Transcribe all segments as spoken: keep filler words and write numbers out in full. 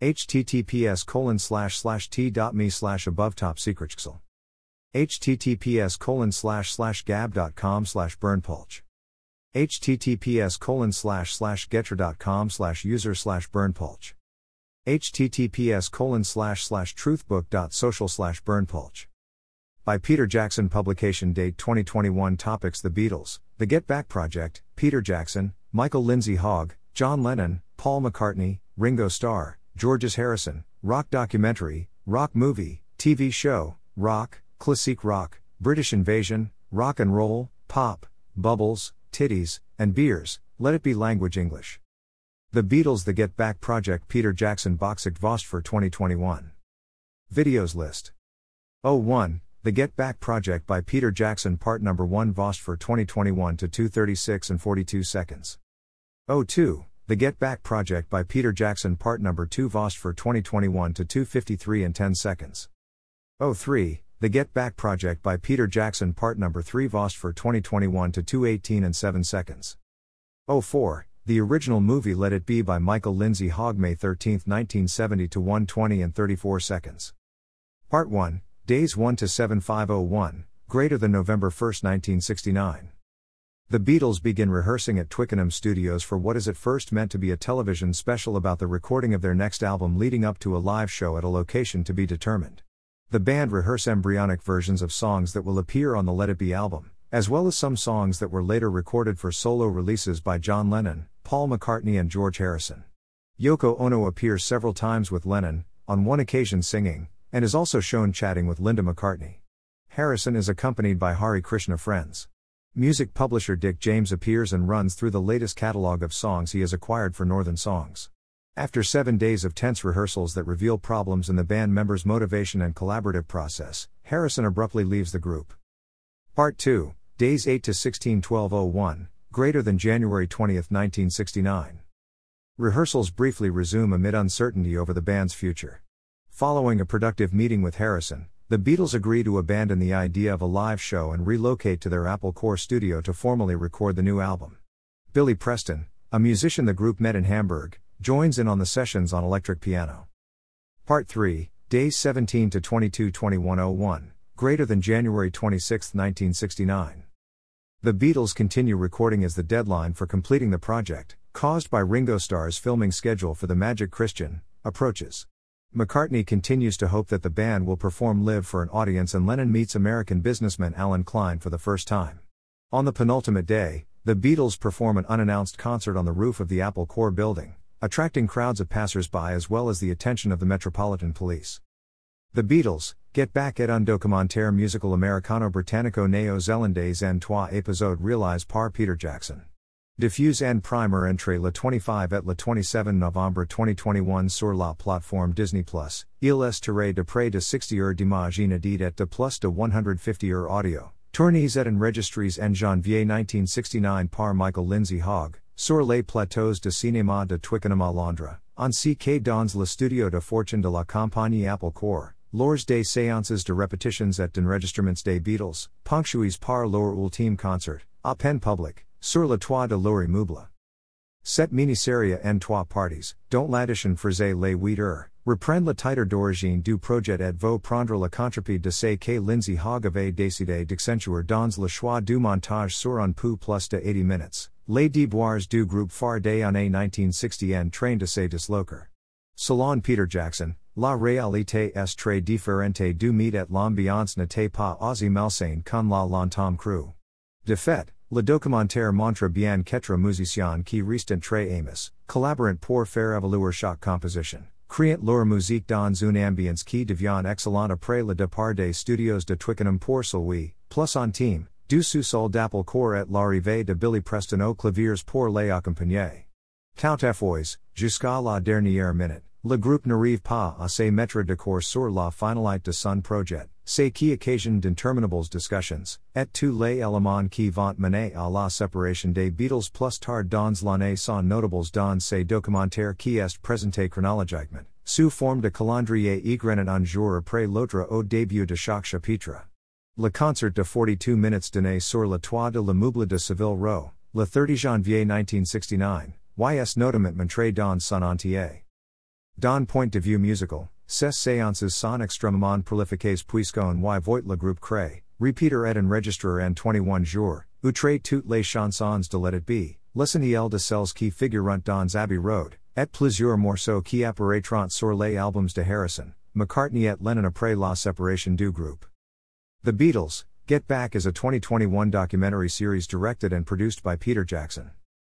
https colon slash slash t.me slash above top secret xl. https colon slash slash gab.com slash burnpulch. https colon slash slash getter.com slash user slash burnpulch. https colon slash slash truthbook.social slash burnpulch. By Peter Jackson, publication date twenty twenty-one. Topics: The Beatles, The Get Back Project, Peter Jackson, Michael Lindsay-Hogg, John Lennon, Paul McCartney, Ringo Starr, George Harrison, rock documentary, rock movie, T V show, rock, classic rock, British invasion, rock and roll, pop, bubbles, titties, and beers, Let It Be language English. The Beatles, The Get Back Project, Peter Jackson, Boxed Vost for twenty twenty-one. Videos list. oh one. The Get Back Project by Peter Jackson, Part Number one, Vost for twenty twenty-one to two thirty-six and forty-two seconds. oh two. The Get Back Project by Peter Jackson, Part Number two, Vost for twenty twenty-one to two fifty-three and ten seconds. oh three. The Get Back Project by Peter Jackson, Part Number three, Vost for twenty twenty-one to two eighteen and seven seconds. oh four. The original movie Let It Be by Michael Lindsay-Hogg, May thirteenth nineteen seventy to one twenty and thirty-four seconds. Part one. Days one to seven five oh one, greater than November first nineteen sixty-nine. The Beatles begin rehearsing at Twickenham Studios for what is at first meant to be a television special about the recording of their next album, leading up to a live show at a location to be determined. The band rehearse embryonic versions of songs that will appear on the Let It Be album, as well as some songs that were later recorded for solo releases by John Lennon, Paul McCartney and George Harrison. Yoko Ono appears several times with Lennon, on one occasion singing, and is also shown chatting with Linda McCartney. Harrison is accompanied by Hare Krishna friends. Music publisher Dick James appears and runs through the latest catalog of songs he has acquired for Northern Songs. After seven days of tense rehearsals that reveal problems in the band members' motivation and collaborative process, Harrison abruptly leaves the group. Part two, Days eight to sixteen twelve oh one, greater than January twentieth nineteen sixty-nine. Rehearsals briefly resume amid uncertainty over the band's future. Following a productive meeting with Harrison, the Beatles agree to abandon the idea of a live show and relocate to their Apple Corps studio to formally record the new album. Billy Preston, a musician the group met in Hamburg, joins in on the sessions on electric piano. Part three, Days seventeen to twenty-two twenty-one oh one, greater than January twenty-sixth nineteen sixty-nine. The Beatles continue recording as the deadline for completing the project, caused by Ringo Starr's filming schedule for The Magic Christian, approaches. McCartney continues to hope that the band will perform live for an audience, and Lennon meets American businessman Allen Klein for the first time. On the penultimate day, the Beatles perform an unannounced concert on the roof of the Apple Corps building, attracting crowds of passers-by as well as the attention of the Metropolitan Police. The Beatles, Get Back et un documentaire musical Americano-Britannico Neo-Zelandais en trois épisodes réalisés par Peter Jackson. Diffuse and primer entre le twenty-five et le twenty-sept novembre twenty twenty-one sur la plateforme Disney plus, il est tiré de près de sixty heures d'images inédites et de plus de one hundred fifty heures audio, tournées et enregistrées en janvier nineteen sixty-nine par Michael Lindsay-Hogg, sur les plateaux de cinéma de Twickenham à Londres, ainsi que dans le studio de fortune de la compagnie Apple Corps, lors des séances de répétitions et d'enregistrements des Beatles, ponctuées par leur ultime concert, à peine public, sur le toit de leur immeuble. Cette mini-série en trois parties, dont l'addition frisée les huit heures, reprend le titre d'origine du projet et veut prendre la contrepide de ce que Lindsay-Hogg avait décidé d'accentuer dans le choix du montage sur un peu plus de eighty minutes, les déboires du groupe phare des années nineteen sixty en train de se disloquer. Selon Peter Jackson, la réalité est très différente du mythe et l'ambiance n'était pas aussi malsaine qu'on l'a longtemps cru. De fait, le documentaire montre bien quatre musiciens qui restent très amis, collaborent pour faire évoluer chaque composition, créant leur musique dans une ambiance qui devient excellente après le départ des studios de Twickenham pour celui, plus un team, du sous-sol d'Apple Corps et l'arrivée de Billy Preston aux claviers pour les accompagner. Tout à fait, jusqu'à la dernière minute, Le groupe n'arrive pas à se mettre d'accord sur la finalité de son projet, ce qui occasioned interminables discussions, et tous les éléments qui vont mener à la séparation des Beatles plus tard dans l'année sont notables dans ce documentaire qui est présenté chronologiquement, sous forme de calendrier égrenant un jour après l'autre au début de chaque chapitre. Le concert de forty-two minutes donné sur le toit de l'immeuble de Savile Row, le thirty janvier nineteen sixty-nine, y est notamment montré dans son entier. D'un point de vue musical, ces séances sont extrêmement prolifiques puisqu'on y voit le groupe créer, repeater et enregistrer en twenty-one jours, outre toutes les chansons de Let It Be, les de celles qui figurent dans Abbey Road, et plusieurs morceaux qui apparaîtront sur les albums de Harrison, McCartney et Lennon après la séparation du groupe. The Beatles, Get Back is a twenty twenty-one documentary series directed and produced by Peter Jackson.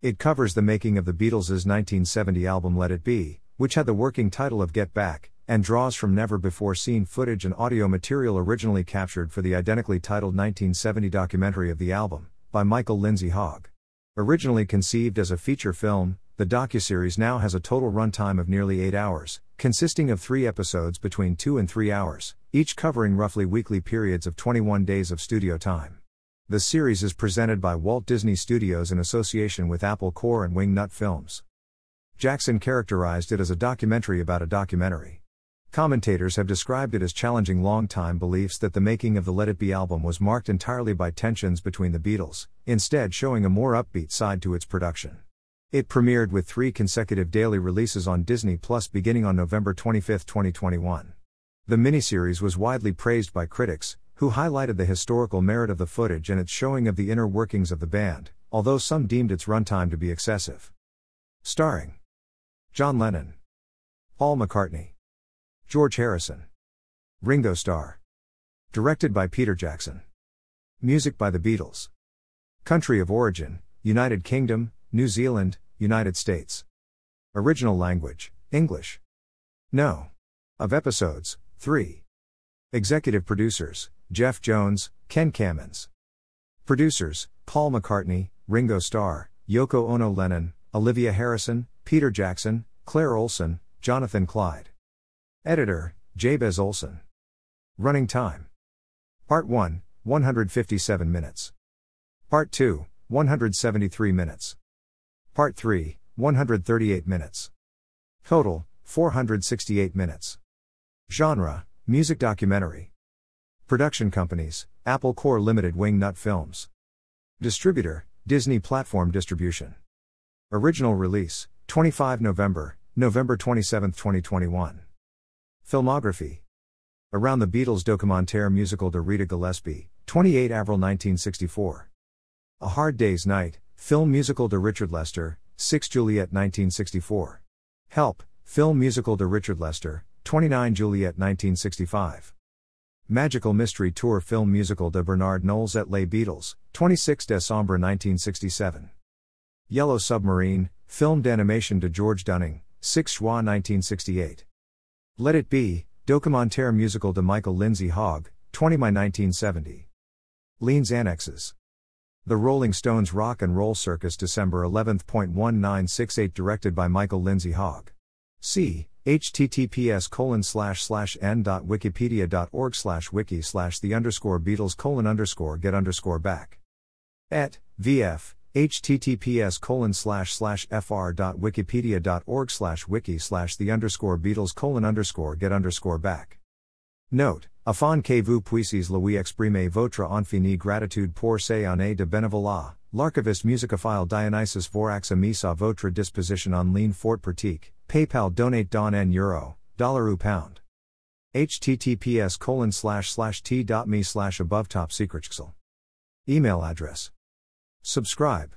It covers the making of the Beatles' nineteen seventy album Let It Be, which had the working title of Get Back, and draws from never-before-seen footage and audio material originally captured for the identically titled nineteen seventy documentary of the album, by Michael Lindsay-Hogg. Originally conceived as a feature film, the docuseries now has a total runtime of nearly eight hours, consisting of three episodes between two and three hours, each covering roughly weekly periods of twenty-one days of studio time. The series is presented by Walt Disney Studios in association with Apple Corps and Wingnut Films. Jackson characterized it as a documentary about a documentary. Commentators have described it as challenging long-time beliefs that the making of the Let It Be album was marked entirely by tensions between the Beatles, instead showing a more upbeat side to its production. It premiered with three consecutive daily releases on Disney+ beginning on November twenty-fifth, twenty twenty-one. The miniseries was widely praised by critics, who highlighted the historical merit of the footage and its showing of the inner workings of the band, although some deemed its runtime to be excessive. Starring John Lennon, Paul McCartney, George Harrison, Ringo Starr. Directed by Peter Jackson. Music by the Beatles. Country of origin, United Kingdom, New Zealand, United States. Original language, English. No. Of episodes, three. Executive producers, Jeff Jones, Ken Kamins. Producers, Paul McCartney, Ringo Starr, Yoko Ono Lennon, Olivia Harrison, Peter Jackson, Claire Olson, Jonathan Clyde. Editor, Jabez Olson. Running time. Part one, one hundred fifty-seven minutes. Part two, one hundred seventy-three minutes. Part three, one hundred thirty-eight minutes. Total, four hundred sixty-eight minutes. Genre, music documentary. Production companies, Apple Corps Limited Wingnut Films. Distributor, Disney Platform Distribution. Original release, twenty-fifth of November, November twenty-seventh, twenty twenty-one. Filmography. Around the Beatles documentaire musical de Rita Gillespie, twenty-eighth of April nineteen sixty-four. A Hard Day's Night, film musical de Richard Lester, sixth of Juliet nineteen sixty-four. Help, film musical de Richard Lester, twenty-ninth of Juliet nineteen sixty-five. Magical Mystery Tour film musical de Bernard Knowles et les Beatles, twenty-sixth of December nineteen sixty-seven. Yellow Submarine, filmed animation de George Dunning, sixth of July nineteen sixty-eight. Let It Be, documentaire musical de Michael Lindsay-Hogg, twentieth of May nineteen seventy. Leans Annexes. The Rolling Stones Rock and Roll Circus December eleventh, nineteen sixty-eight directed by Michael Lindsay-Hogg. See, https colon slash slash n dot wikipedia.org slash wiki slash the underscore Beatles colon underscore get underscore back. Et, V F. https colon slash slash fr dot wikipedia dot org slash wiki slash the underscore Beatles colon underscore get underscore back. Note, afin que vous puissiez lui exprimer votre infinie gratitude pour ces années de bénévolat, l'archiviste musicophile Dionysus Vorax a mis à votre disposition en ligne fort pratique, PayPal donate don en euro, dollar ou pound. https colon slash slash t dot me slash above top secret xl. Email address. Subscribe.